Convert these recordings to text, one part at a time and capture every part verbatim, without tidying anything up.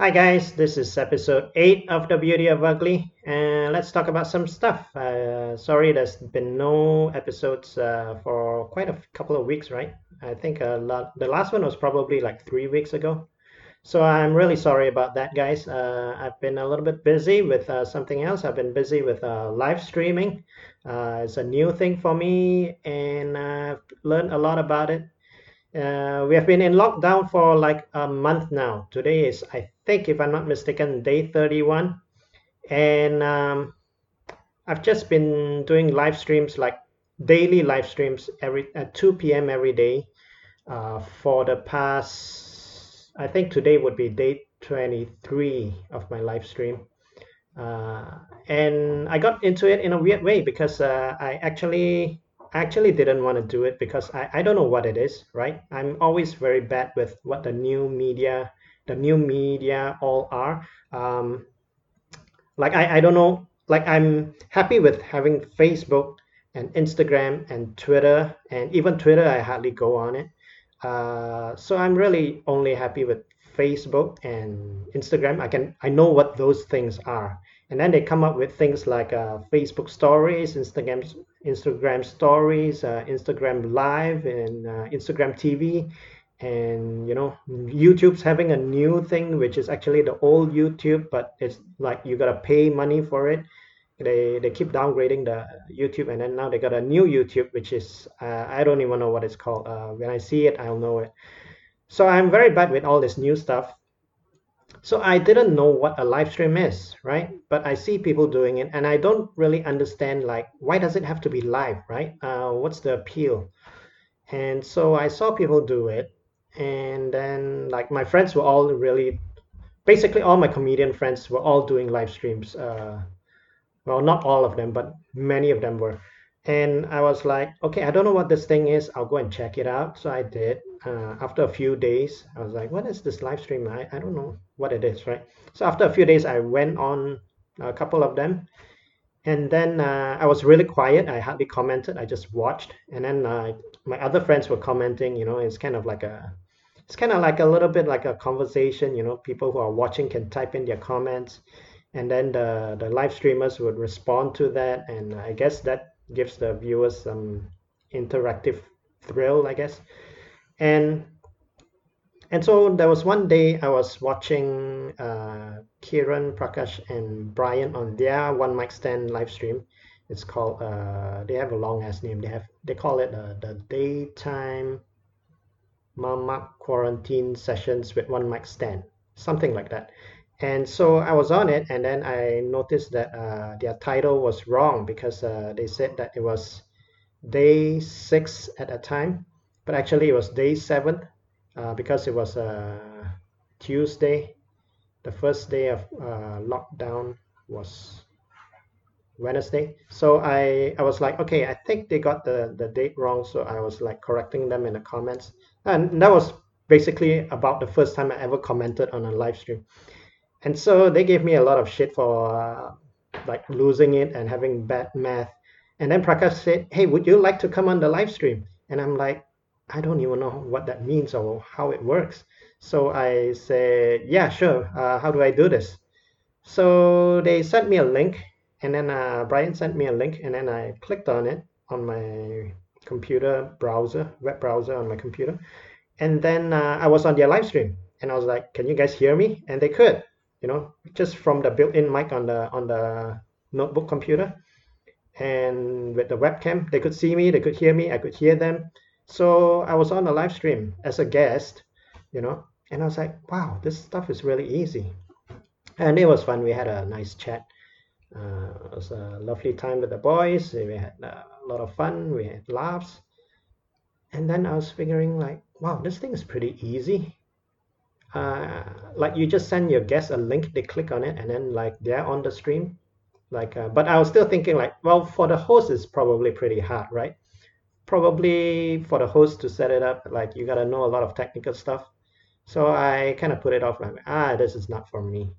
Hi guys, this is episode eight of the Beauty of Ugly, and let's talk about some stuff. Uh, sorry, there's been no episodes uh, for quite a couple of weeks, right? I think a lot. The last one was probably like three weeks ago. So I'm really sorry about that, guys. Uh, I've been a little bit busy with uh, something else. I've been busy with uh, live streaming. Uh, it's a new thing for me, and I've learned a lot about it. Uh, we have been in lockdown for like a month now. Today is, I think, if I'm not mistaken, day thirty-one. And um, I've just been doing live streams, like daily live streams every at two p.m. every day uh, for the past, I think today would be day twenty-three of my live stream. Uh, and I got into it in a weird way because uh, I actually... actually didn't want to do it because I, I don't know what it is, right? I'm always very bad with what the new media, the new media all are. Um, like, I, I don't know, like I'm happy with having Facebook and Instagram and Twitter, and even Twitter, I hardly go on it. Uh, so I'm really only happy with Facebook and Instagram. I can, I know what those things are. And then they come up with things like uh, Facebook stories, Instagram Instagram stories, uh, Instagram Live, and uh, Instagram T V. And, you know, YouTube's having a new thing, which is actually the old YouTube, but it's like you got to pay money for it. They they keep downgrading the YouTube, and then now they got a new YouTube, which is, uh, I don't even know what it's called. Uh, when I see it, I'll know it. So I'm very bad with all this new stuff. So I didn't know what a live stream is, right? But I see people doing it, and I don't really understand, like, why does it have to be live, right? Uh, what's the appeal? And so I saw people do it, and then, like, my friends were all really, basically all my comedian friends were all doing live streams. Uh, well, not all of them, but many of them were. And I was like, okay, I don't know what this thing is. I'll go and check it out. So I did. Uh, after a few days, I was like, what is this live stream? I, I don't know what it is, right? So after a few days, I went on a couple of them. And then uh, I was really quiet. I hardly commented. I just watched. And then uh, my other friends were commenting, you know, it's kind of like a, it's kind of like a little bit like a conversation, you know, people who are watching can type in their comments. And then the, the live streamers would respond to that. And I guess that gives the viewers some interactive thrill, I guess. And and so there was one day I was watching uh, Kieran, Prakash, and Brian on their One Mic Stand live stream. It's called, uh, they have a long ass name. They have they call it uh, the Daytime Mama Quarantine Sessions with One Mic Stand, something like that. And so I was on it, and then I noticed that uh, their title was wrong because uh, they said that it was day six at a time. But actually, it was day seven uh, because it was uh, Tuesday. The first day of uh, lockdown was Wednesday. So I, I was like, okay, I think they got the, the date wrong. So I was like correcting them in the comments. And that was basically about the first time I ever commented on a live stream. And so they gave me a lot of shit for uh, like losing it and having bad math. And then Prakash said, hey, would you like to come on the live stream? And I'm like, I don't even know what that means or how it works. So I said, yeah, sure. Uh, how do I do this? So they sent me a link, and then uh, Brian sent me a link, and then I clicked on it on my computer browser, web browser on my computer. And then uh, I was on their live stream, and I was like, can you guys hear me? And they could, you know, just from the built-in mic on the on the notebook computer. And with the webcam, they could see me, they could hear me, I could hear them. So I was on a live stream as a guest, you know, and I was like, wow, this stuff is really easy. And it was fun. We had a nice chat. Uh, it was a lovely time with the boys. We had a lot of fun. We had laughs. And then I was figuring like, wow, this thing is pretty easy. Uh, like you just send your guests a link, they click on it, and then like they're on the stream. Like, uh, but I was still thinking like, well, for the host, it's probably pretty hard, right? Probably for the host to set it up, like you gotta know a lot of technical stuff. So I kind of put it off like, ah, this is not for me.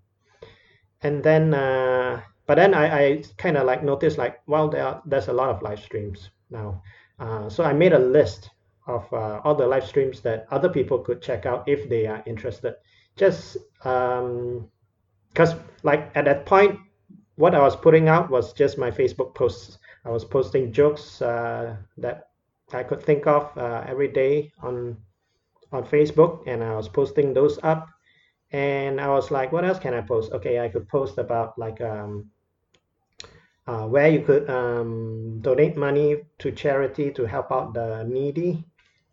And then, uh, but then I, I kind of like noticed like, well, there are, there's a lot of live streams now. Uh, so I made a list of uh, all the live streams that other people could check out if they are interested. just um because like at that point what I was putting out was just my Facebook posts. I was posting jokes uh, that I could think of uh, every day on on Facebook, and I was posting those up. And I was like, what else can I post? Okay, I could post about like um, uh, where you could um, donate money to charity to help out the needy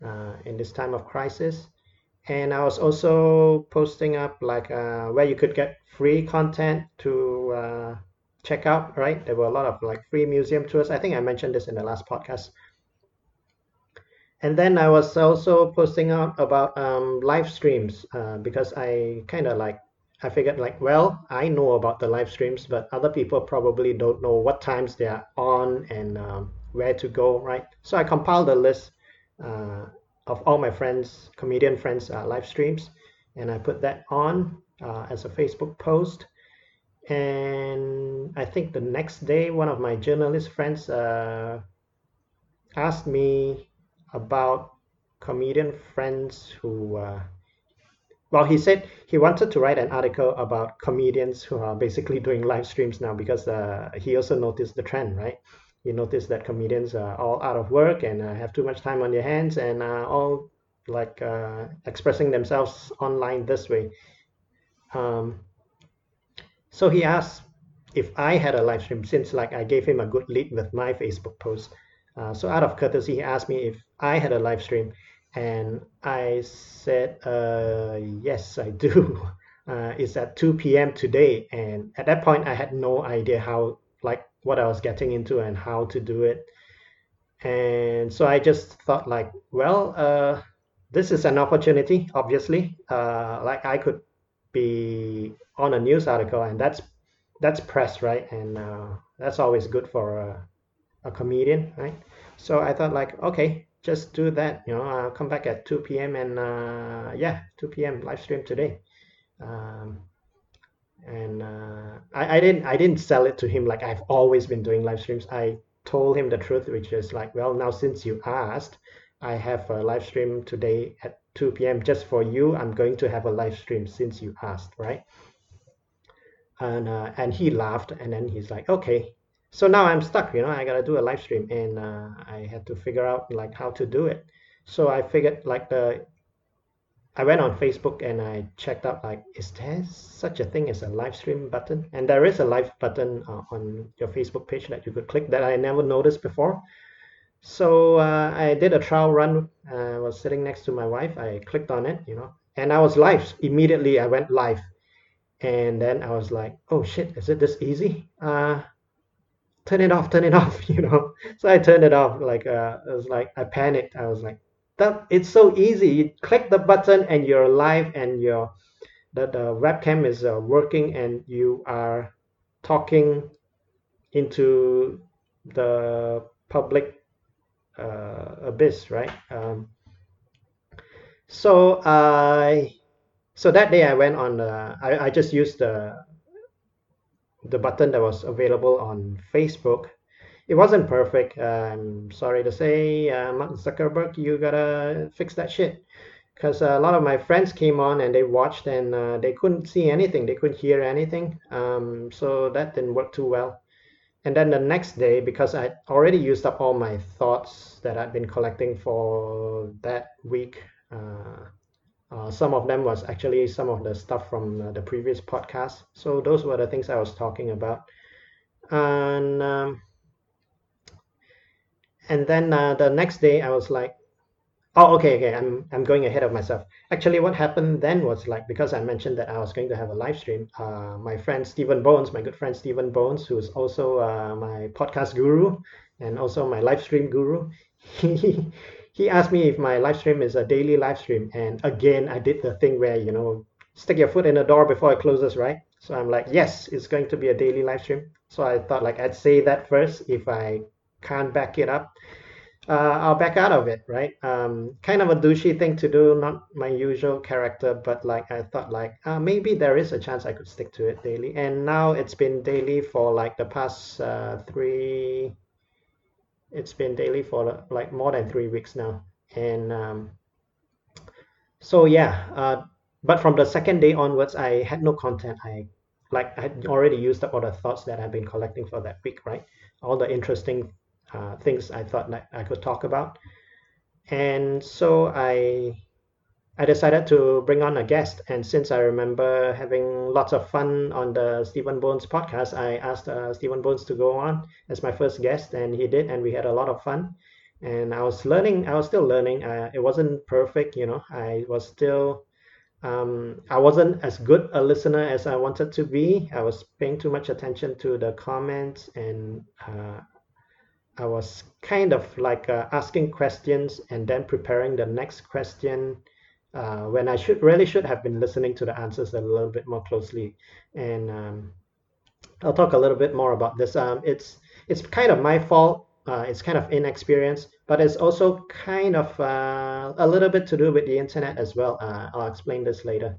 uh, in this time of crisis. And I was also posting up like uh, where you could get free content to uh, check out, right? There were a lot of like free museum tours. I think I mentioned this in the last podcast. And then I was also posting out about um, live streams uh, because I kind of like, I figured like, well, I know about the live streams, but other people probably don't know what times they are on and um, where to go, right? So I compiled a list uh, of all my friends, comedian friends, uh, live streams, and I put that on uh, as a Facebook post. And I think the next day, one of my journalist friends uh, asked me about comedian friends who, uh, well, he said he wanted to write an article about comedians who are basically doing live streams now because uh, he also noticed the trend, right? He noticed that comedians are all out of work and uh, have too much time on their hands and are all like uh, expressing themselves online this way. Um, so he asked if I had a live stream since like I gave him a good lead with my Facebook post. Uh, so out of courtesy, he asked me if I had a live stream, and I said, uh, yes, I do. Uh, it's at two p.m. today. And at that point, I had no idea how, like, what I was getting into and how to do it. And so I just thought, like, well, uh, this is an opportunity, obviously. Uh, like, I could be on a news article, and that's that's press, right? And uh, that's always good for a... Uh, a comedian, right? So I thought like, okay, just do that, you know, I'll come back at two p.m. and uh, yeah, two p.m. live stream today. Um, and uh, I, I didn't I didn't sell it to him like I've always been doing live streams. I told him the truth, which is like, well, now since you asked, I have a live stream today at two p.m. just for you. I'm going to have a live stream since you asked, right? And uh, and he laughed, and then he's like, okay. So now I'm stuck, you know, I gotta do a live stream, and uh, I had to figure out like how to do it. So I figured like the, I went on Facebook and I checked out like, is there such a thing as a live stream button? And there is a live button uh, on your Facebook page that you could click that I never noticed before. So uh, I did a trial run. I was sitting next to my wife. I clicked on it, you know, and I was live. Immediately I went live, and then I was like, oh shit, is it this easy? Uh, turn it off, turn it off, you know. So I turned it off, like, uh, it was like, I panicked. I was like, that, it's so easy. You click the button and you're live, and your the, the webcam is uh, working, and you are talking into the public uh, abyss, right? Um, so I, so that day I went on, uh, I, I just used the, the button that was available on Facebook. It wasn't perfect. Uh, I'm sorry to say, uh, Mark Zuckerberg, you gotta fix that shit. Because a lot of my friends came on and they watched, and uh, they couldn't see anything. They couldn't hear anything. Um, so that didn't work too well. And then the next day, because I already used up all my thoughts that I'd been collecting for that week. Uh, Uh, some of them was actually some of the stuff from uh, the previous podcast. So those were the things I was talking about. And um, and then uh, the next day I was like, oh, okay, okay, I'm I'm going ahead of myself. Actually, what happened then was like, because I mentioned that I was going to have a live stream, uh, my friend Stephen Bones, my good friend Stephen Bones, who is also uh, my podcast guru and also my live stream guru, he... He asked me if my live stream is a daily live stream. And again, I did the thing where, you know, stick your foot in the door before it closes, right? So I'm like, yes, it's going to be a daily live stream. So I thought like I'd say that first. If I can't back it up, uh, I'll back out of it, right? Um, kind of a douchey thing to do, not my usual character, but like I thought like uh, maybe there is a chance I could stick to it daily. And now it's been daily for like the past uh, three... It's been daily for like more than three weeks now. And um, so, yeah, uh, But from the second day onwards, I had no content. I like I had already used up all the thoughts that I've been collecting for that week, right? All the interesting uh, things I thought that I could talk about. And so I I decided to bring on a guest. And since I remember having lots of fun on the Stephen Bones podcast, I asked uh, Stephen Bones to go on as my first guest, and he did, and we had a lot of fun. And I was learning, I was still learning. Uh, it wasn't perfect, you know, I was still, um, I wasn't as good a listener as I wanted to be. I was paying too much attention to the comments, and uh, I was kind of like uh, asking questions and then preparing the next question. Uh, when I should really should have been listening to the answers a little bit more closely. And um, I'll talk a little bit more about this. Um, it's it's kind of my fault. Uh, it's kind of inexperience, but it's also kind of uh, a little bit to do with the internet as well. Uh, I'll explain this later.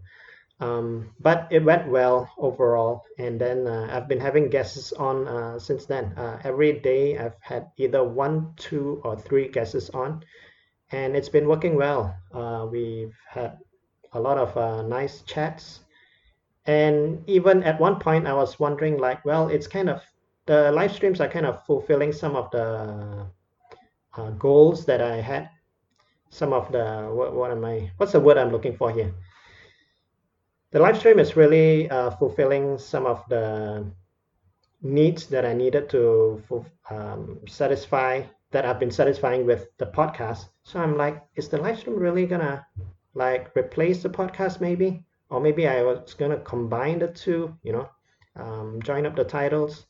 Um, but it went well overall. And then uh, I've been having guests on uh, since then. Uh, every day I've had either one, two, or three guests on. And it's been working well. Uh, we've had a lot of uh, nice chats. And even at one point, I was wondering, like, well, it's kind of, the live streams are kind of fulfilling some of the uh, goals that I had. Some of the, what, what am I, what's the word I'm looking for here? The live stream is really uh, fulfilling some of the needs that I needed to um, satisfy, that I've been satisfying with the podcast. So I'm like, is the live stream really gonna like replace the podcast maybe? Or maybe I was gonna combine the two, you know, um, join up the titles.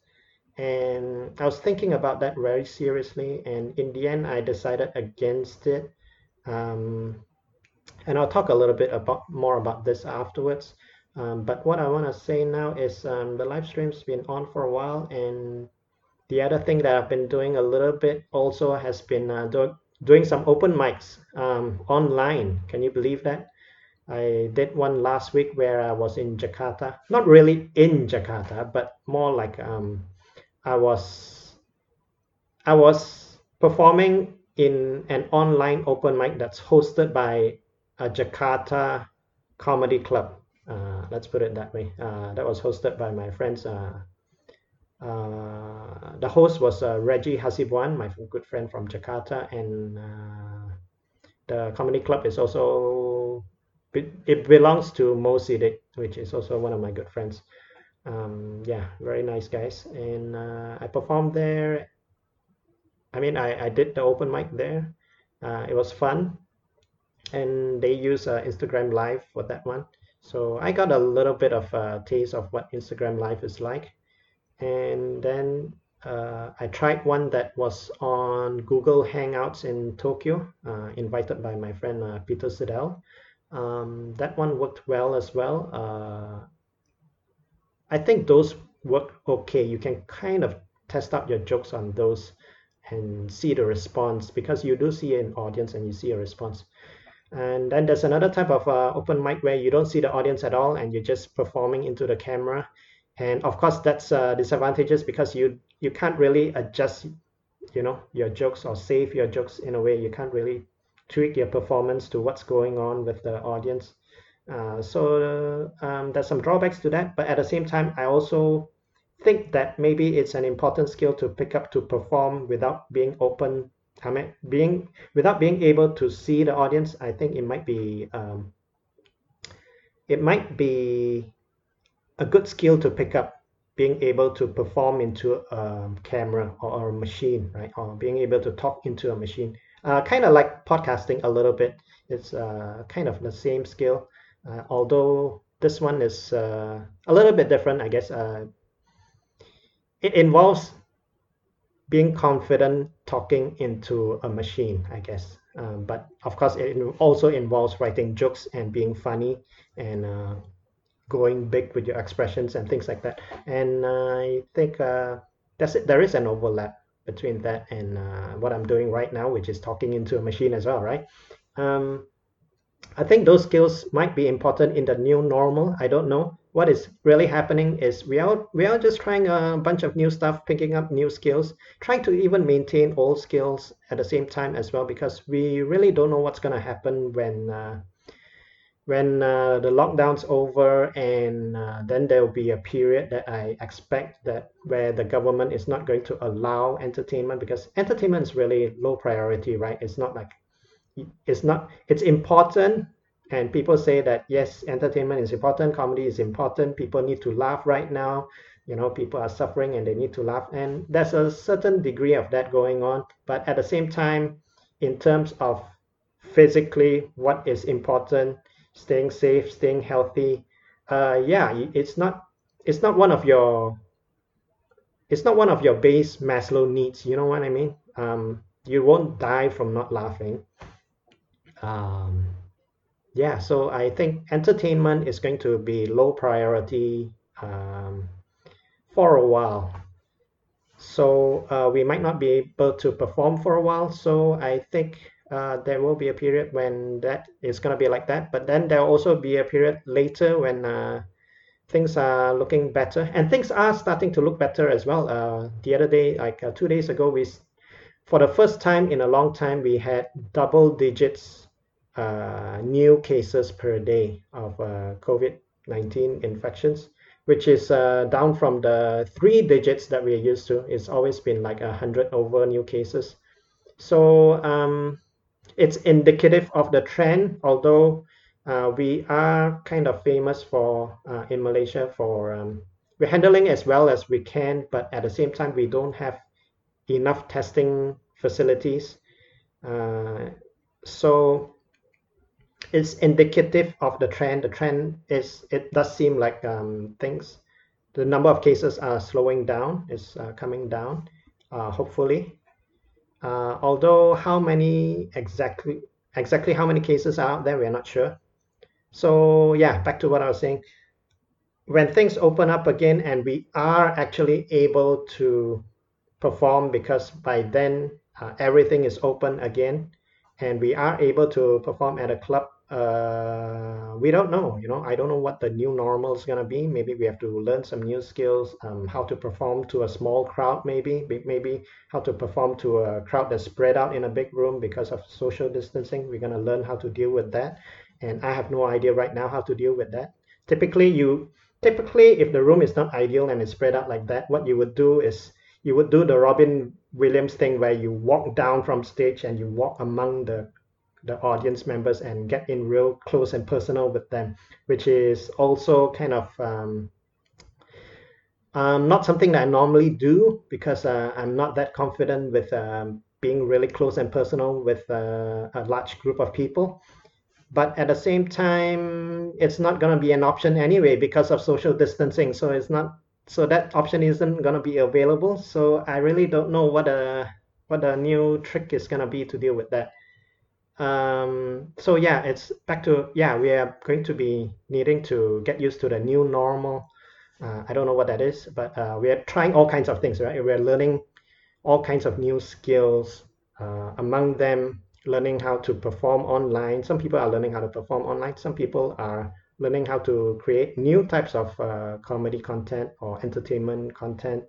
And I was thinking about that very seriously. And in the end, I decided against it. Um, and I'll talk a little bit about more about this afterwards. Um, but what I wanna say now is um, the live stream's been on for a while, and the other thing that I've been doing a little bit also has been uh, do- doing some open mics um, online. Can you believe that? I did one last week where I was in Jakarta. Not really in Jakarta, but more like um, I was I was performing in an online open mic that's hosted by a Jakarta comedy club. Uh, let's put it that way. Uh, that was hosted by my friends. Uh, Uh, the host was uh, Reggie Hasibuan, my good friend from Jakarta, and uh, the comedy club is also, it belongs to Mo Sidik, which is also one of my good friends. Um, yeah, very nice guys. And uh, I performed there. I mean, I, I did the open mic there. Uh, it was fun. And they use uh, Instagram Live for that one. So I got a little bit of a taste of what Instagram Live is like. And then uh, I tried one that was on Google Hangouts in Tokyo, uh, invited by my friend uh, Peter Siddell. Um, that one worked well as well. Uh, I think those work okay. You can kind of test out your jokes on those and see the response, because you do see an audience and you see a response. And then there's another type of uh, open mic where you don't see the audience at all and you're just performing into the camera. And of course, that's uh, disadvantageous because you you can't really adjust, you know, your jokes or save your jokes in a way. You can't really tweak your performance to what's going on with the audience. Uh, so uh, um, there's some drawbacks to that. But at the same time, I also think that maybe it's an important skill to pick up, to perform without being open. I mean, being without being able to see the audience. I think it might be um, it might be. a good skill to pick up, being able to perform into a camera or a machine, right? Or being able to talk into a machine, uh, kind of like podcasting a little bit. It's uh, kind of the same skill, uh, although this one is uh, a little bit different, I guess. Uh, it involves being confident talking into a machine, I guess. Um, but of course, it also involves writing jokes and being funny and uh, going big with your expressions and things like that. And uh, I think uh, that's it. There is an overlap between that and uh, what I'm doing right now, which is talking into a machine as well, right? Um, I think those skills might be important in the new normal. I don't know. What is really happening is we are, we are just trying a bunch of new stuff, picking up new skills, trying to even maintain old skills at the same time as well, because we really don't know what's going to happen when... Uh, when uh, the lockdown's over, and uh, then there will be a period that I expect that where the government is not going to allow entertainment, because entertainment is really low priority, right? It's not like, it's not, it's important. And people say that, yes, entertainment is important, comedy is important, people need to laugh right now. You know, people are suffering and they need to laugh. And there's a certain degree of that going on. But at the same time, in terms of physically what is important, staying safe, staying healthy, uh, yeah, it's not, it's not one of your, it's not one of your base Maslow needs. You know what I mean? Um, you won't die from not laughing. Um, Yeah, so I think entertainment is going to be low priority um, for a while. So uh, we might not be able to perform for a while. So I think uh, there will be a period when that is going to be like that. But then there will also be a period later when uh, things are looking better. And things are starting to look better as well. Uh, the other day, like uh, two days ago, we, for the first time in a long time, we had double digits Uh, new cases per day of uh, COVID nineteen infections, which is uh, down from the three digits that we're used to. It's always been like a hundred over new cases. So um, it's indicative of the trend, although uh, we are kind of famous for, uh, in Malaysia, for um, we're handling as well as we can, but at the same time, we don't have enough testing facilities. Uh, so It's indicative of the trend. The trend is, it does seem like um, things, the number of cases are slowing down, is uh, coming down, uh, hopefully. Uh, although how many exactly, exactly how many cases are out there, we're not sure. So yeah, back to what I was saying. When things open up again and we are actually able to perform, because by then uh, everything is open again, and we are able to perform at a club, uh, we don't know, you know, I don't know what the new normal is going to be. Maybe we have to learn some new skills, um, how to perform to a small crowd, maybe, maybe how to perform to a crowd that's spread out in a big room because of social distancing. We're going to learn how to deal with that. And I have no idea right now how to deal with that. Typically, you, typically, if the room is not ideal and it's spread out like that, what you would do is you would do the Robin Williams thing where you walk down from stage and you walk among the the audience members and get in real close and personal with them, which is also kind of um, um, not something that I normally do because uh, I'm not that confident with um, being really close and personal with uh, a large group of people. But at the same time, it's not going to be an option anyway because of social distancing. So it's not. So that option isn't going to be available. So I really don't know what a what a new trick is going to be to deal with that. Um, so yeah, it's back to, yeah, we are going to be needing to get used to the new normal. Uh, I don't know what that is, but uh, we are trying all kinds of things, right? We are learning all kinds of new skills, uh, among them learning how to perform online. Some people are learning how to perform online. Some people are learning how to create new types of uh, comedy content or entertainment content,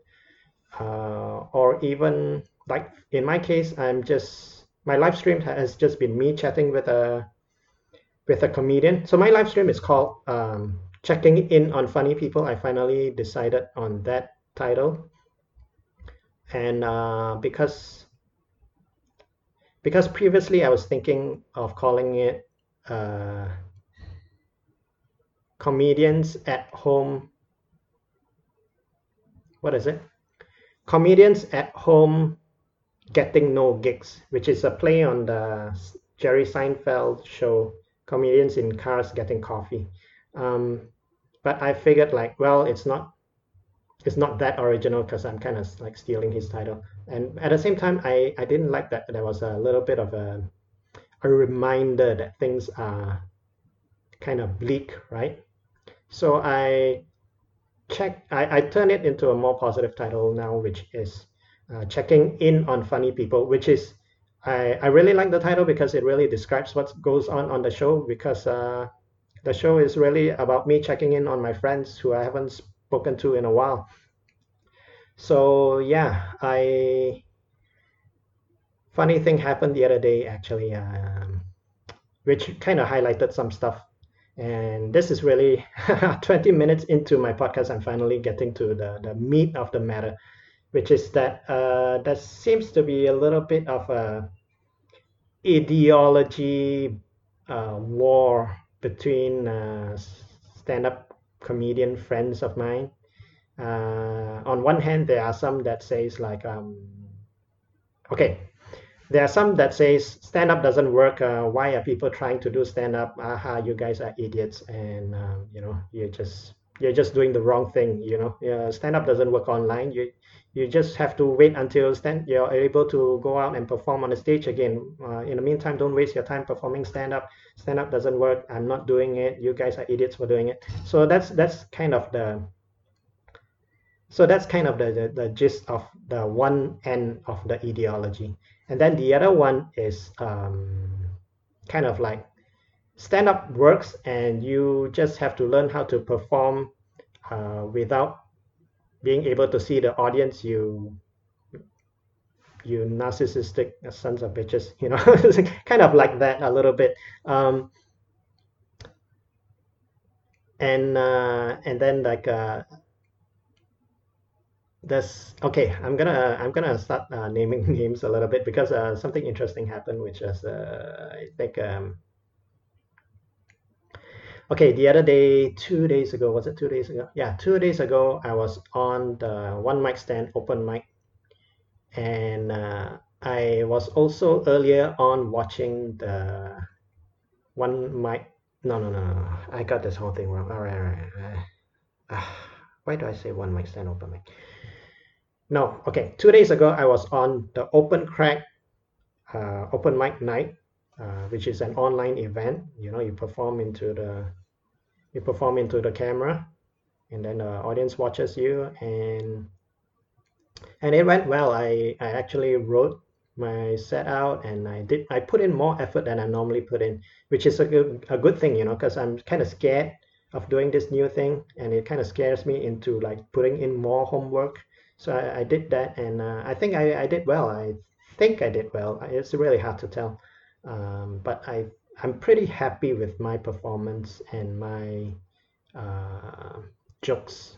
uh, or even like in my case, I'm just, my live stream has just been me chatting with a with a comedian. So my live stream is called um, Checking In on Funny People. I finally decided on that title, and uh, because because previously I was thinking of calling it Uh, Comedians at Home. What is it? Comedians at Home Getting No Gigs, which is a play on the Jerry Seinfeld show, Comedians in Cars Getting Coffee. Um, but I figured like, well, it's not, it's not that original because I'm kind of like stealing his title. And at the same time, I, I didn't like that. There was a little bit of a, a reminder that things are kind of bleak, right? So I check, I, I turn it into a more positive title now, which is uh, Checking In on Funny People, which is, I, I really like the title because it really describes what goes on on the show, because uh, the show is really about me checking in on my friends who I haven't spoken to in a while. So yeah, I, funny thing happened the other day, actually, um, which kind of highlighted some stuff. And this is really twenty minutes into my podcast, I'm finally getting to the, the meat of the matter, which is that uh, there seems to be a little bit of a ideology uh, war between uh, stand-up comedian friends of mine. Uh, on one hand, there are some that says like, um, okay, there are some that says stand-up doesn't work. Uh, why are people trying to do stand-up? Aha, you guys are idiots, and um, you know you're just you're just doing the wrong thing. You know, yeah, stand-up doesn't work online. You you just have to wait until stand you're able to go out and perform on the stage again. Uh, in the meantime, don't waste your time performing stand-up. Stand-up doesn't work. I'm not doing it. You guys are idiots for doing it. So that's that's kind of the so that's kind of the the, the gist of the one end of the ideology. And then the other one is um, kind of like stand-up works, and you just have to learn how to perform uh, without being able to see the audience. You, you narcissistic sons of bitches, you know, it's kind of like that a little bit. Um, and uh, and then like. Uh, That's okay. I'm gonna I'm gonna start uh, naming names a little bit because uh, something interesting happened, which is uh, I think um, okay. The other day, two days ago, was it two days ago? Yeah, two days ago, I was on the One Mic Stand open mic, and uh, I was also earlier on watching the One Mic. No, no, no, no. I got this whole thing wrong. All right, all right. Uh, uh, why do I say One Mic Stand open mic? No, okay. Two days ago, I was on the Open Crack uh, open mic night, uh, which is an online event. You know, you perform into the you perform into the camera, and then the audience watches you, and and it went well. I, I actually wrote my set out, and I did I put in more effort than I normally put in, which is a good a good thing, you know, because I'm kind of scared of doing this new thing, and it kind of scares me into like putting in more homework. So I, I did that, and uh, I think I, I did well. I think I did well. It's really hard to tell, um, but I I'm pretty happy with my performance and my uh, jokes.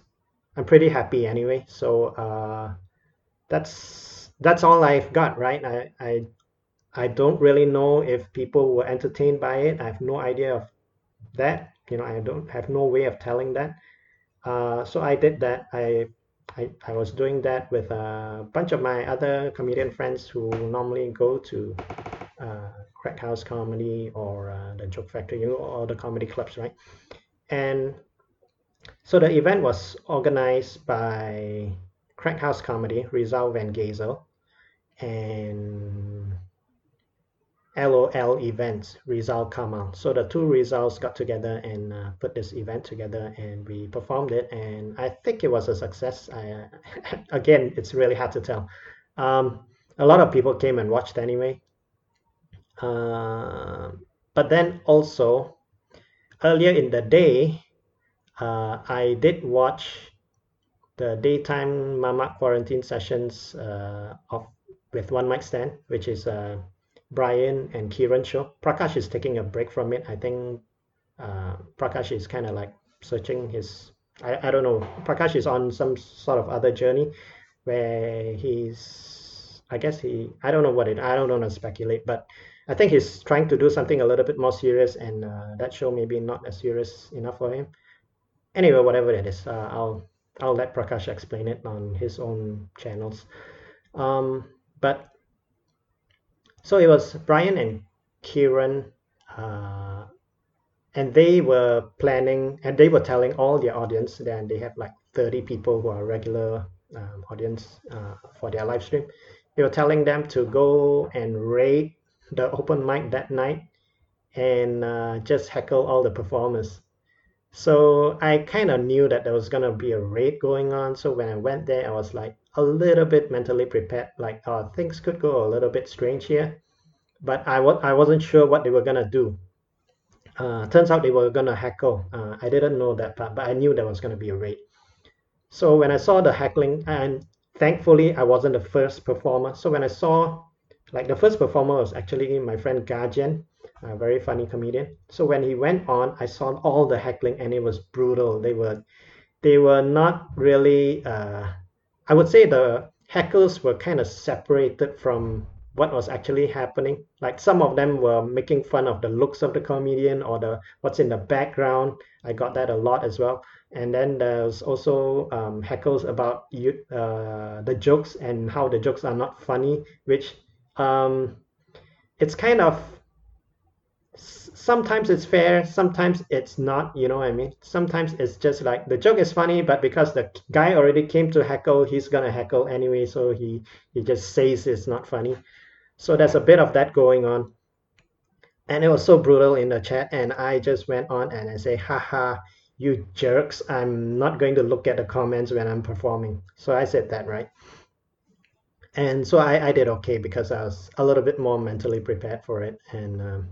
I'm pretty happy anyway. So uh, that's that's all I've got, right? I I I don't really know if people were entertained by it. I have no idea of that. You know, I don't have no way of telling that. Uh, so I did that. I. I, I was doing that with a bunch of my other comedian friends who normally go to uh, Crack House Comedy or uh, the Joke Factory, you know, all the comedy clubs, right? And so the event was organized by Crack House Comedy, Rizal Van Geyzel, and L O L Events, Rizal Kamau. So the two Rizals got together and uh, put this event together, and we performed it, and I think it was a success. I, uh, again, it's really hard to tell. Um, a lot of people came and watched anyway. Uh, but then also, earlier in the day, uh, I did watch the Daytime Mama Quarantine Sessions uh, of with One Mic Stand, which is... Uh, Brian and Kieran show. Prakash is taking a break from it. I think uh, Prakash is kind of like searching his, I, I don't know, Prakash is on some sort of other journey where he's, I guess he, I don't know what it, I don't want to speculate, but I think he's trying to do something a little bit more serious, and uh, that show maybe not as serious enough for him. Anyway, whatever it is, uh, I'll, I'll let Prakash explain it on his own channels. Um, but So it was Brian and Kieran, uh, and they were planning, and they were telling all their audience, then they have like thirty people who are regular um, audience uh, for their live stream. They were telling them to go and raid the open mic that night and uh, just heckle all the performers. So I kind of knew that there was going to be a raid going on. So when I went there, I was like, a little bit mentally prepared, like uh, things could go a little bit strange here, but I, w- I wasn't sure what they were gonna do. Uh, turns out they were gonna heckle. Uh, I didn't know that part, but I knew there was gonna be a raid. So when I saw the heckling, and thankfully I wasn't the first performer. So when I saw, like the first performer was actually my friend Gajian, a very funny comedian. So when he went on, I saw all the heckling, and it was brutal. They were, they were not really. Uh, I would say the heckles were kind of separated from what was actually happening. Like some of them were making fun of the looks of the comedian or the what's in the background. I got that a lot as well. And then there's also um, heckles about you, uh, the jokes and how the jokes are not funny, which um, it's kind of, sometimes it's fair, sometimes it's not, you know what I mean? Sometimes it's just like the joke is funny, but because the guy already came to heckle, he's gonna heckle anyway, so he, he just says it's not funny. So there's a bit of that going on. And it was so brutal in the chat, and I just went on and I say, haha, you jerks, I'm not going to look at the comments when I'm performing. So I said that, right? And so I, I did okay because I was a little bit more mentally prepared for it. And um,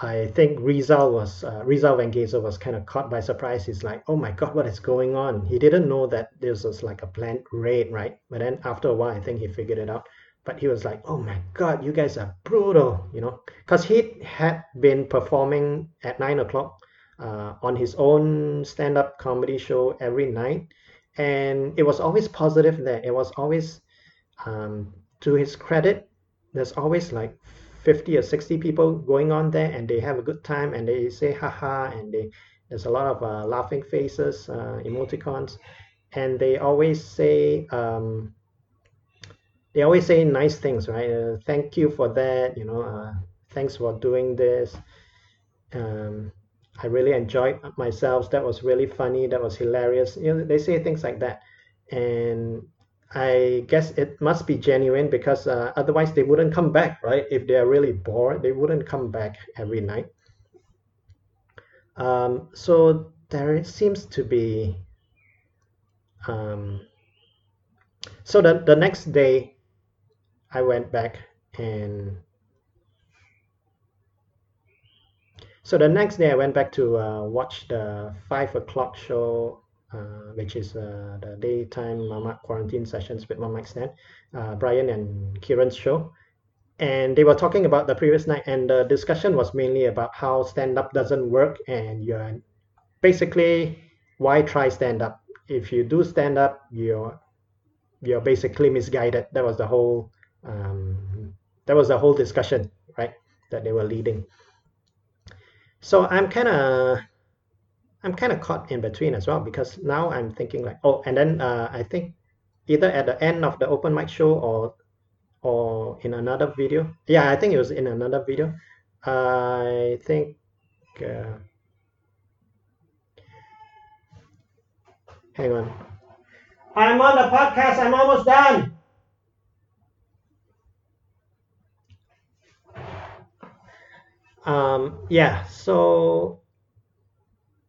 I think Rizal was uh, Rizal Van Geyzel was kind of caught by surprise. He's like, "Oh my God, what is going on?" He didn't know that this was like a planned raid, right? But then after a while, I think he figured it out. But he was like, "Oh my God, you guys are brutal," you know, because he had been performing at nine o'clock uh, on his own stand-up comedy show every night, and it was always positive there. It was always, um, to his credit, there's always like fifty or sixty people going on there, and they have a good time, and they say haha, and they there's a lot of uh, laughing faces, uh, emoticons, and they always say um, they always say nice things, right? Uh, thank you for that, you know. Uh, thanks for doing this. Um, I really enjoyed myself. That was really funny. That was hilarious. You know, they say things like that, and I guess it must be genuine because uh, otherwise they wouldn't come back, right? If they are really bored, they wouldn't come back every night. Um, so there seems to be... Um, so the, the next day, I went back and... So the next day I went back to uh, watch the five o'clock show, Uh, which is uh, the Daytime Mama Quarantine Sessions with One Mic Stand, uh, Brian and Kieran's show. And they were talking about the previous night, and the discussion was mainly about how stand-up doesn't work, and you're basically, why try stand-up? If you do stand-up, you're, you're basically misguided. That was the whole, um, that was the whole discussion, right, that they were leading. So I'm kind of... I'm kind of caught in between as well, because now I'm thinking like, oh, and then uh, I think either at the end of the open mic show or or in another video. Yeah, I think it was in another video. Uh, I think uh, hang on. I'm on the podcast. I'm almost done. Um, yeah, so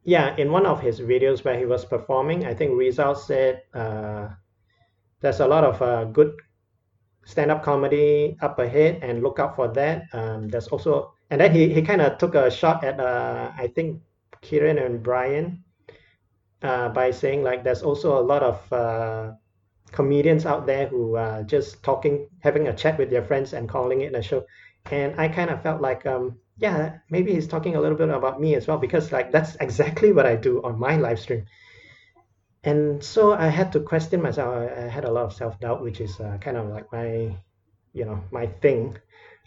Yeah, in one of his videos where he was performing, I think Rizal said uh, there's a lot of uh, good stand-up comedy up ahead, and look out for that. Um, there's also, and then he, he kind of took a shot at, uh, I think, Kieran and Brian uh, by saying like there's also a lot of uh, comedians out there who are just talking, having a chat with their friends and calling it a show. And I kind of felt like, um, yeah, maybe he's talking a little bit about me as well, because like that's exactly what I do on my live stream. And so I had to question myself. I had a lot of self-doubt, which is uh, kind of like my, you know, my thing.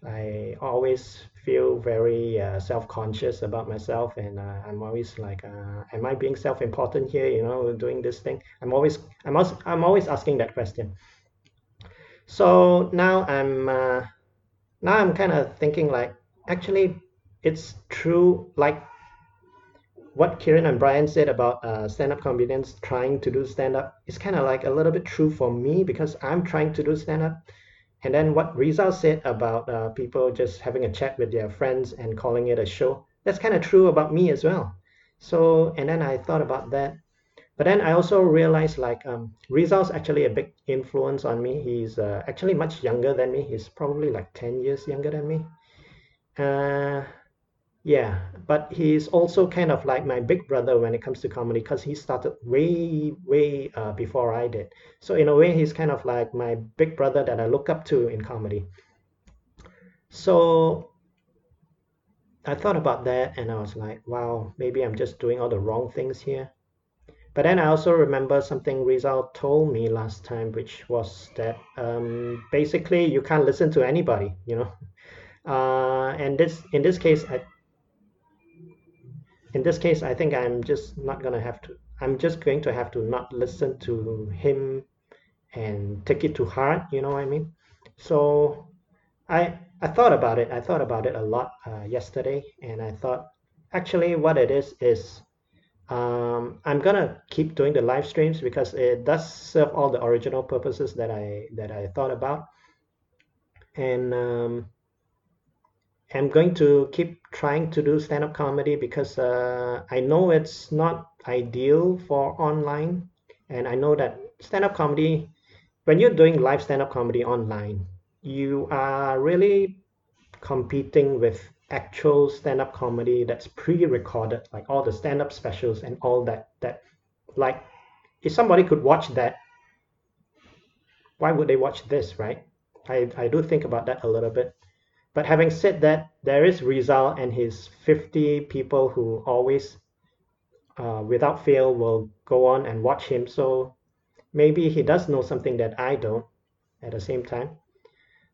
I always feel very uh, self-conscious about myself, and uh, I'm always like, uh, am I being self-important here? You know, doing this thing. I'm always, I'm also, I'm always asking that question. So now I'm, uh, now I'm kind of thinking like, actually, it's true, like what Kieran and Brian said about uh, stand-up comedians trying to do stand-up. It's kind of like a little bit true for me because I'm trying to do stand-up. And then what Rizal said about uh, people just having a chat with their friends and calling it a show, that's kind of true about me as well. So, and then I thought about that. But then I also realized like um, Rizal's actually a big influence on me. He's uh, actually much younger than me. He's probably like ten years younger than me. Uh, yeah, but he's also kind of like my big brother when it comes to comedy, because he started way, way uh, before I did. So in a way, he's kind of like my big brother that I look up to in comedy. So I thought about that and I was like, wow, maybe I'm just doing all the wrong things here. But then I also remember something Rizal told me last time, which was that um, basically you can't listen to anybody, you know. Uh, and this, in this case, I, in this case, I think I'm just not gonna have to. I'm just going to have to not listen to him and take it to heart, you know what I mean? So I I thought about it. I thought about it a lot uh, yesterday, and I thought actually what it is is. Um, I'm gonna keep doing the live streams because it does serve all the original purposes that I that I thought about, and um, I'm going to keep trying to do stand-up comedy because uh, I know it's not ideal for online, and I know that stand-up comedy, when you're doing live stand-up comedy online, you are really competing with actual stand-up comedy that's pre-recorded, like all the stand-up specials and all that, that like if somebody could watch that, why would they watch this, right? I, I do think about that a little bit. But having said that, there is Rizal and his fifty people who always uh, without fail will go on and watch him, so maybe he does know something that I don't at the same time.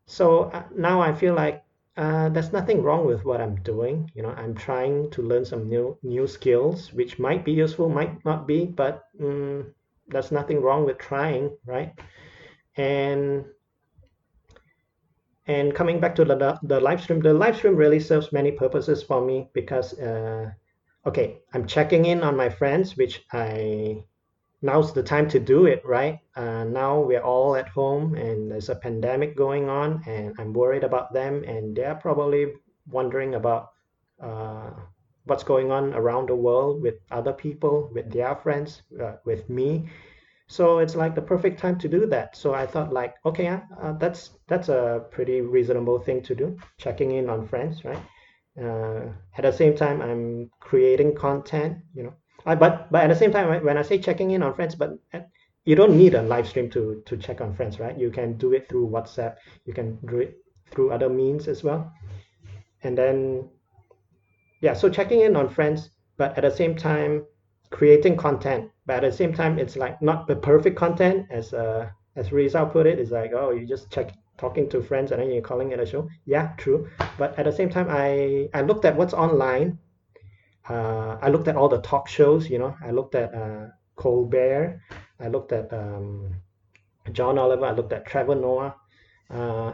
So uh, now I feel like Uh, there's nothing wrong with what I'm doing. You know, I'm trying to learn some new new skills, which might be useful, might not be, but um, there's nothing wrong with trying, right? And and coming back to the the live stream, the live stream really serves many purposes for me because, uh, okay, I'm checking in on my friends, which I now's the time to do it, right? Uh, now we're all at home and there's a pandemic going on and I'm worried about them and they're probably wondering about uh, what's going on around the world with other people, with their friends, uh, with me. So it's like the perfect time to do that. So I thought like, okay, uh, that's that's a pretty reasonable thing to do, checking in on friends, right? Uh, at the same time, I'm creating content, you know, I, but but at the same time, when I say checking in on friends, but you don't need a live stream to to check on friends, right? You can do it through WhatsApp. You can do it through other means as well. And then, yeah, so checking in on friends, but at the same time, creating content. But at the same time, it's like not the perfect content, as uh, as Rizal put it. It's like, oh, you just check talking to friends and then you're calling it a show. Yeah, true. But at the same time, I, I looked at what's online. Uh, I looked at all the talk shows, you know, I looked at uh, Colbert, I looked at um, John Oliver, I looked at Trevor Noah. Uh,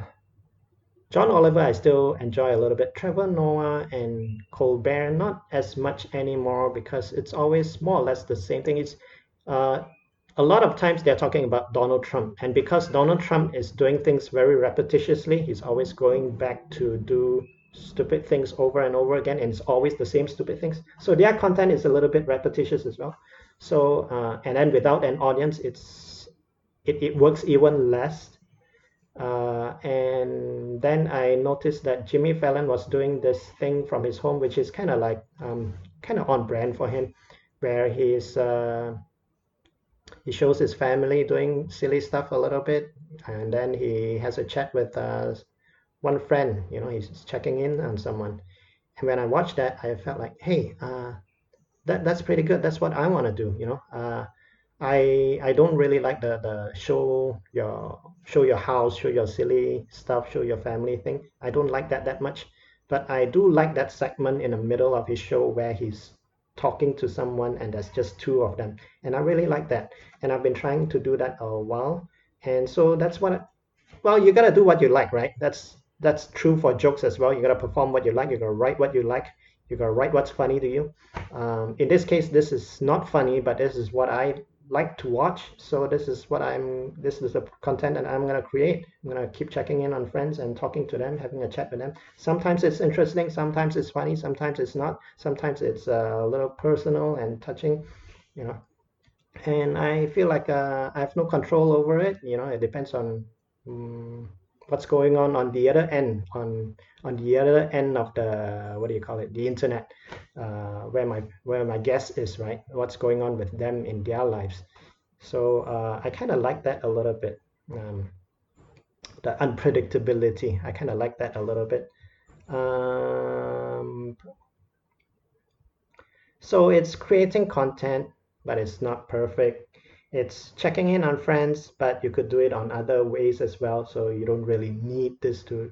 John Oliver, I still enjoy a little bit. Trevor Noah and Colbert, not as much anymore because it's always more or less the same thing. It's uh, a lot of times they're talking about Donald Trump. And because Donald Trump is doing things very repetitiously, he's always going back to do stupid things over and over again, and it's always the same stupid things, so their content is a little bit repetitious as well. So uh, and then without an audience, it's it, it works even less. Uh, and then I noticed that Jimmy Fallon was doing this thing from his home, which is kind of like um, kind of on brand for him, where he's uh, he shows his family doing silly stuff a little bit, and then he has a chat with uh, one friend, you know, he's checking in on someone. And when I watched that, I felt like, hey, uh, that that's pretty good. That's what I want to do, you know. Uh, I I don't really like the the show your show your house, show your silly stuff, show your family thing. I don't like that that much. But I do like that segment in the middle of his show where he's talking to someone and there's just two of them. And I really like that. And I've been trying to do that a while. And so that's what, I, well, you got to do what you like, right? That's That's true for jokes as well. You gotta perform what you like. You gotta write what you like. You gotta write what's funny to you. Um, in this case, this is not funny, but this is what I like to watch. So this is what I'm. This is the content that I'm gonna create. I'm gonna keep checking in on friends and talking to them, having a chat with them. Sometimes it's interesting. Sometimes it's funny. Sometimes it's not. Sometimes it's a little personal and touching, you know. And I feel like uh, I have no control over it. You know, it depends on. Um, what's going on on the other end, on on the other end of the, what do you call it, the internet, uh, where my where my guest is, right? What's going on with them in their lives. So uh, I kind of like that a little bit, um, the unpredictability. I kind of like that a little bit. Uh, Um, so it's creating content, but it's not perfect. It's checking in on friends, but you could do it on other ways as well. So you don't really need this to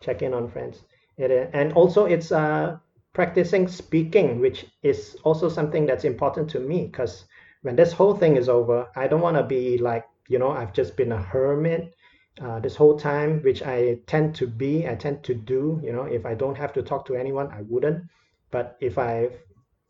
check in on friends. It, and also it's uh, practicing speaking, which is also something that's important to me, because when this whole thing is over, I don't want to be like, you know, I've just been a hermit uh, this whole time, which I tend to be, I tend to do, you know, if I don't have to talk to anyone, I wouldn't. But if I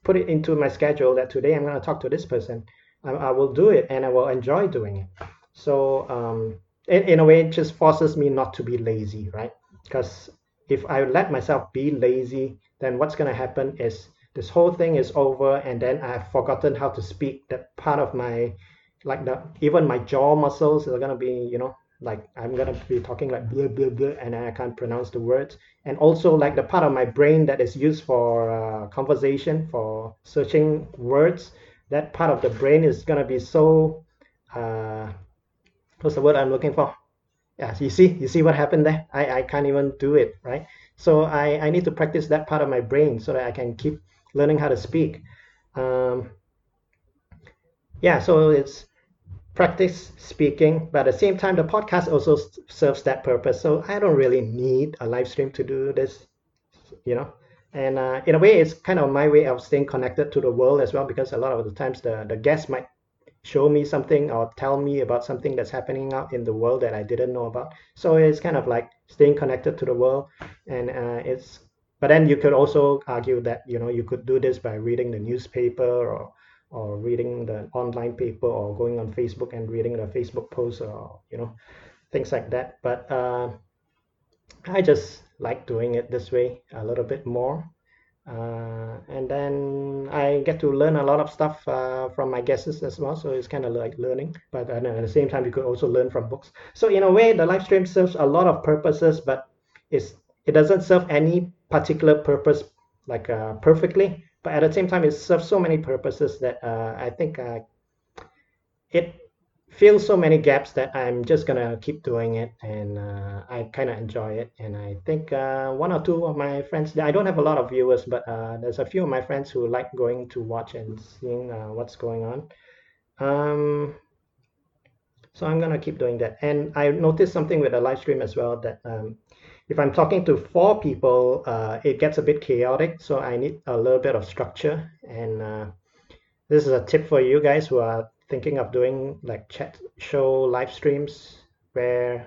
put it into my schedule that today I'm going to talk to this person, I, I will do it and I will enjoy doing it. So um, in, in a way, it just forces me not to be lazy, right? Because if I let myself be lazy, then what's going to happen is this whole thing is over, and then I've forgotten how to speak. That part of my, like the even my jaw muscles are going to be, you know, like I'm going to be talking like blah, blah, blah, and I can't pronounce the words. And also like the part of my brain that is used for uh, conversation, for searching words, that part of the brain is going to be so, uh, what's the word I'm looking for? Yeah, you see, you see what happened there? I, I can't even do it, right? So I, I need to practice that part of my brain so that I can keep learning how to speak. Um, yeah, so it's practice speaking, but at the same time, the podcast also serves that purpose. So I don't really need a live stream to do this, you know? And uh, in a way, it's kind of my way of staying connected to the world as well, because a lot of the times the, the guests might show me something or tell me about something that's happening out in the world that I didn't know about. So it's kind of like staying connected to the world. And uh, it's, but then you could also argue that, you know, you could do this by reading the newspaper or, or reading the online paper or going on Facebook and reading the Facebook posts or, you know, things like that. But uh, I just like doing it this way a little bit more. Uh, and then I get to learn a lot of stuff uh, from my guests as well, so it's kind of like learning, but at the same time you could also learn from books. So in a way the live stream serves a lot of purposes, but it's, it doesn't serve any particular purpose like uh, perfectly, but at the same time it serves so many purposes that uh, I think uh, it fills so many gaps that I'm just gonna keep doing it, and uh, I kind of enjoy it. And I think uh, one or two of my friends, I don't have a lot of viewers, but uh, there's a few of my friends who like going to watch and seeing uh, what's going on. Um, so I'm gonna keep doing that. And I noticed something with the live stream as well, that um, if I'm talking to four people, uh, it gets a bit chaotic, so I need a little bit of structure. And uh, this is a tip for you guys who are thinking of doing like chat show live streams, where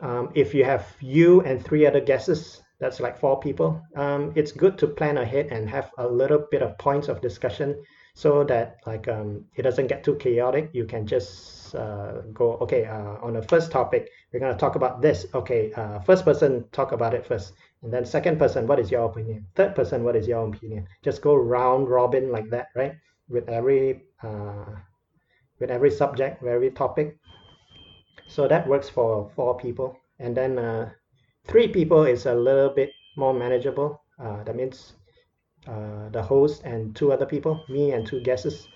um, if you have you and three other guests, that's like four people. Um, it's good to plan ahead and have a little bit of points of discussion so that like um, it doesn't get too chaotic. You can just uh, go, okay, uh, on the first topic, we're going to talk about this. Okay, uh, first person, talk about it first. And then second person, what is your opinion? Third person, what is your opinion? Just go round robin like that, right? With every... Uh, with every subject, every topic. So that works for four people. And then uh, three people is a little bit more manageable. Uh, that means uh, the host and two other people, me and two guests.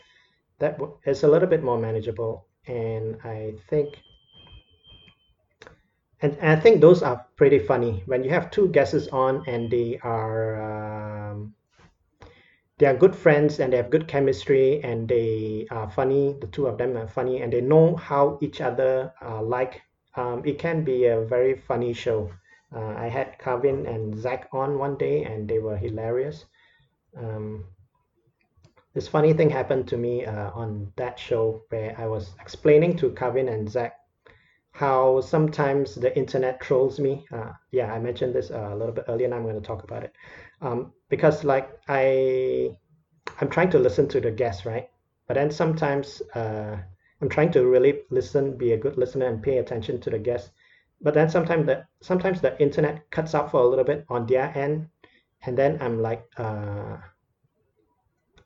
That is a little bit more manageable. And I think, and, and I think those are pretty funny. When you have two guests on and they are, um, they are good friends and they have good chemistry and they are funny. The two of them are funny and they know how each other uh, like. Um, it can be a very funny show. Uh, I had Carvin and Zach on one day and they were hilarious. Um, this funny thing happened to me uh, on that show where I was explaining to Carvin and Zach how sometimes the internet trolls me. Uh, yeah, I mentioned this uh, a little bit earlier and I'm going to talk about it. Um, because like I, I'm trying to listen to the guests, right? But then sometimes uh, I'm trying to really listen, be a good listener and pay attention to the guests. But then sometimes the, sometimes the internet cuts out for a little bit on their end. And then I'm like, uh,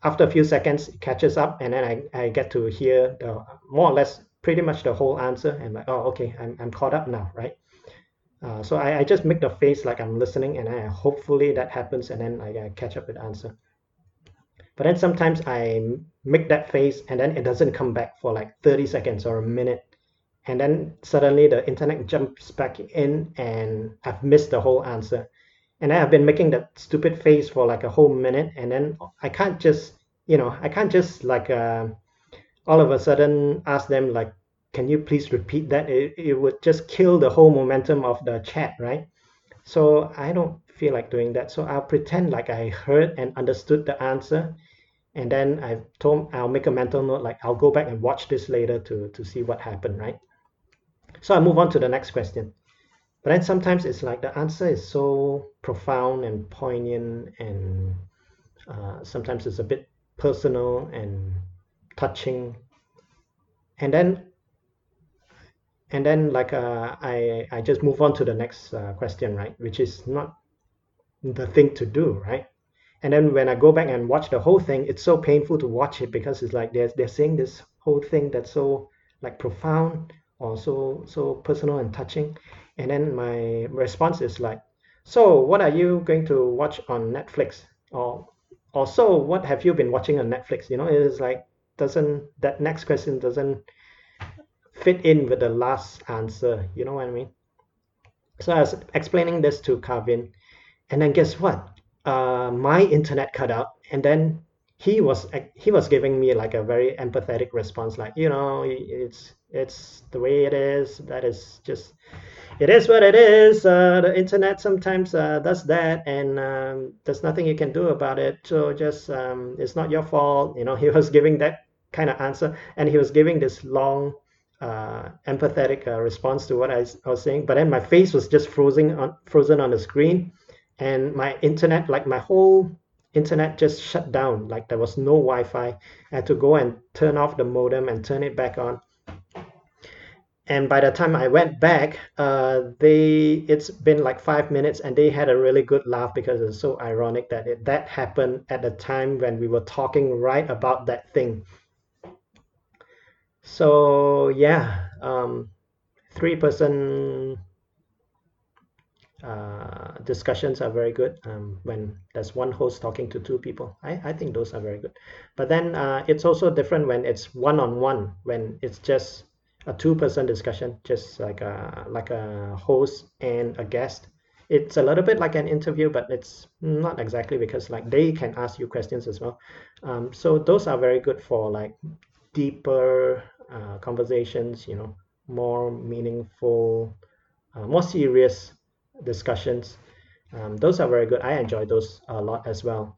after a few seconds, it catches up. And then I, I get to hear the, more or less pretty much the whole answer. And like, oh, okay, I'm, I'm caught up now, right? Uh, so I, I just make the face like I'm listening, and I, hopefully that happens, and then I, I catch up with the answer. But then sometimes I make that face, and then it doesn't come back for like thirty seconds or a minute. And then suddenly the internet jumps back in, and I've missed the whole answer. And then I've been making that stupid face for like a whole minute, and then I can't just, you know, I can't just like uh, all of a sudden ask them like, can you please repeat that? It, it would just kill the whole momentum of the chat, right? So I don't feel like doing that. So I'll pretend like I heard and understood the answer. And then I've told, I'll make a mental note, like I'll go back and watch this later to, to see what happened, right? So I move on to the next question. But then sometimes it's like the answer is so profound and poignant, and uh, sometimes it's a bit personal and touching. And then And then like uh, I, I just move on to the next uh, question, right? Which is not the thing to do, right? And then when I go back and watch the whole thing, it's so painful to watch it because it's like they're, they're saying this whole thing that's so like profound or so, so personal and touching. And then my response is like, so what are you going to watch on Netflix? Or, or so what have you been watching on Netflix? You know, it is like, doesn't, that next question doesn't fit in with the last answer, you know what I mean? So I was explaining this to Carvin, and then guess what? Uh, my internet cut out, and then he was he was giving me like a very empathetic response, like, you know, it's it's the way it is. That is just, it is what it is. Uh, the internet sometimes uh, does that, and um, there's nothing you can do about it. So just um, it's not your fault, you know. He was giving that kind of answer, and he was giving this long, Uh, empathetic uh, response to what I, I was saying, but then my face was just frozen on frozen on the screen, and my internet, like my whole internet, just shut down. Like there was no Wi-Fi. I had to go and turn off the modem and turn it back on. And by the time I went back, uh, they it's been like five minutes, and they had a really good laugh because it's so ironic that it, that happened at the time when we were talking right about that thing. So yeah, um, three-person uh, discussions are very good um, when there's one host talking to two people. I, I think those are very good. But then uh, it's also different when it's one-on-one, when it's just a two-person discussion, just like a, like a host and a guest. It's a little bit like an interview, but it's not exactly, because like they can ask you questions as well. Um, so those are very good for like deeper uh, conversations, you know, more meaningful, uh, more serious discussions. Um, those are very good. I enjoy those a lot as well.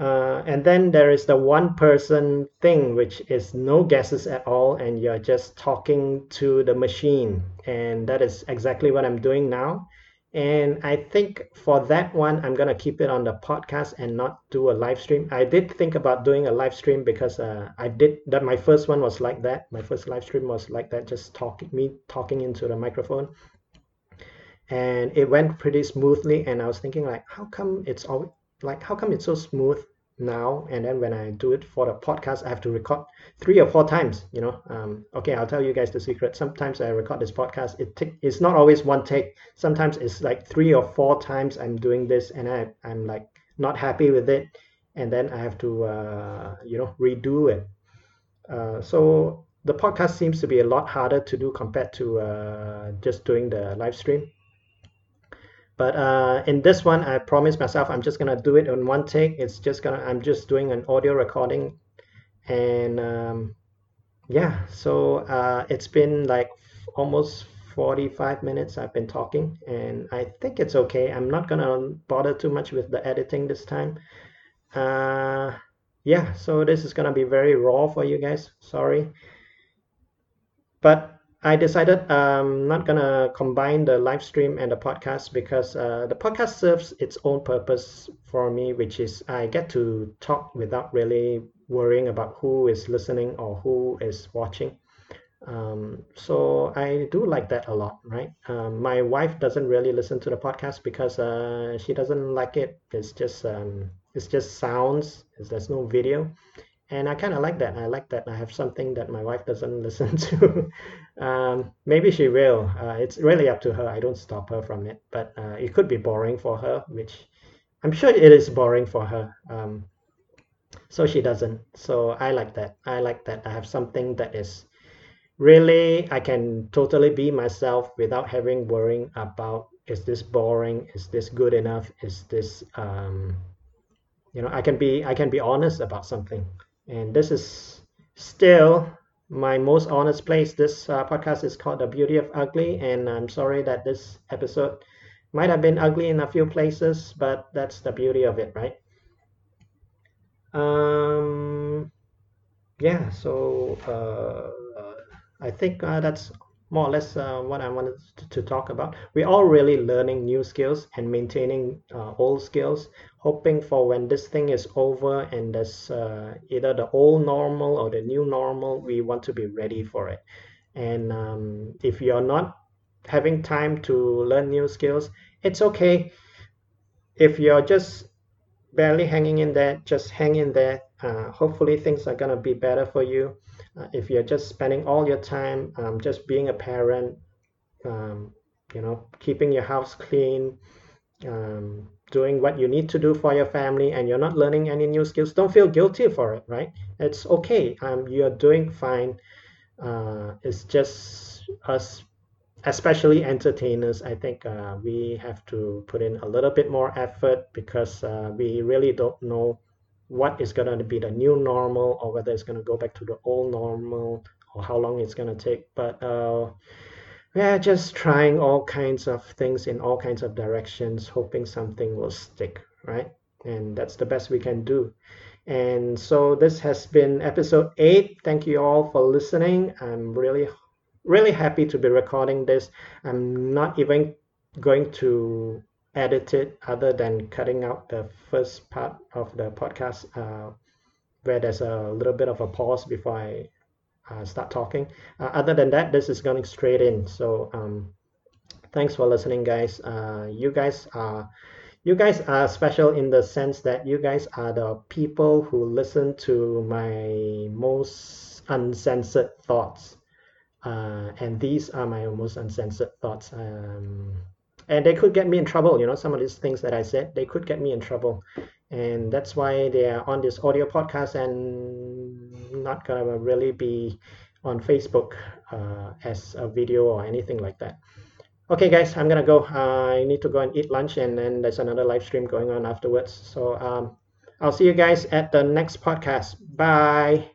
Uh, and then there is the one person thing, which is no guesses at all, and you're just talking to the machine. And that is exactly what I'm doing now. And I think for that one, I'm going to keep it on the podcast and not do a live stream. I did think about doing a live stream because uh, I did that. My first one was like that. My first live stream was like that, just talking, me talking into the microphone. And it went pretty smoothly. And I was thinking like, how come it's all like, how come it's so smooth now? And then when I do it for the podcast, I have to record three or four times, you know. Um okay, I'll tell you guys the secret. Sometimes I record this podcast, it t- it's not always one take. Sometimes it's like three or four times I'm doing this, and I, I'm like not happy with it, and then I have to uh you know redo it. Uh so the podcast seems to be a lot harder to do compared to uh just doing the live stream. But uh, in this one, I promised myself I'm just gonna do it in one take. It's just gonna I'm just doing an audio recording, and um, yeah. So uh, it's been like almost forty-five minutes I've been talking, and I think it's okay. I'm not gonna bother too much with the editing this time. Uh, yeah. So this is gonna be very raw for you guys. Sorry, but I decided I'm not going to combine the live stream and the podcast, because uh, the podcast serves its own purpose for me, which is I get to talk without really worrying about who is listening or who is watching. Um, so I do like that a lot, right? Um, my wife doesn't really listen to the podcast because uh, she doesn't like it. It's just um, it's just sounds. There's no video. And I kind of like that. I like that I have something that my wife doesn't listen to. um, maybe she will. Uh, it's really up to her. I don't stop her from it. But uh, it could be boring for her, which I'm sure it is boring for her. Um, so she doesn't. So I like that. I like that I have something that is really, I can totally be myself without having worrying about is this boring? Is this good enough? Is this, um, you know, I can be, I can be honest about something. And this is still my most honest place. This uh, podcast is called The Beauty of Ugly. And I'm sorry that this episode might have been ugly in a few places, but that's the beauty of it, right? Um, yeah, so uh, I think uh, that's more or less uh, what I wanted to, to talk about. We're all really learning new skills and maintaining uh, old skills, hoping for when this thing is over and there's uh, either the old normal or the new normal, we want to be ready for it. And um, if you're not having time to learn new skills, it's okay. If you're just barely hanging in there, just hang in there. Uh, hopefully things are going to be better for you. Uh, if you're just spending all your time um, just being a parent, um, you know, keeping your house clean, um, doing what you need to do for your family, and you're not learning any new skills, don't feel guilty for it, right? It's okay. Um, you're doing fine. Uh, it's just us, especially entertainers. I think uh, we have to put in a little bit more effort because uh, we really don't know what is going to be the new normal or whether it's going to go back to the old normal or how long it's going to take. But uh, we're just trying all kinds of things in all kinds of directions, hoping something will stick, right? And that's the best we can do. And so this has been episode eight. Thank you all for listening. I'm really, really happy to be recording this. I'm not even going to edit it other than cutting out the first part of the podcast uh, where there's a little bit of a pause before I uh, start talking. Uh, other than that, this is going straight in. So um, thanks for listening, guys. Uh, you guys are you guys are special in the sense that you guys are the people who listen to my most uncensored thoughts. Uh, and these are my most uncensored thoughts. Um, And they could get me in trouble, you know, some of these things that I said, they could get me in trouble. And that's why they are on this audio podcast and not going to really be on Facebook uh, as a video or anything like that. Okay, guys, I'm going to go. Uh, I need to go and eat lunch, and then there's another live stream going on afterwards. So um, I'll see you guys at the next podcast. Bye.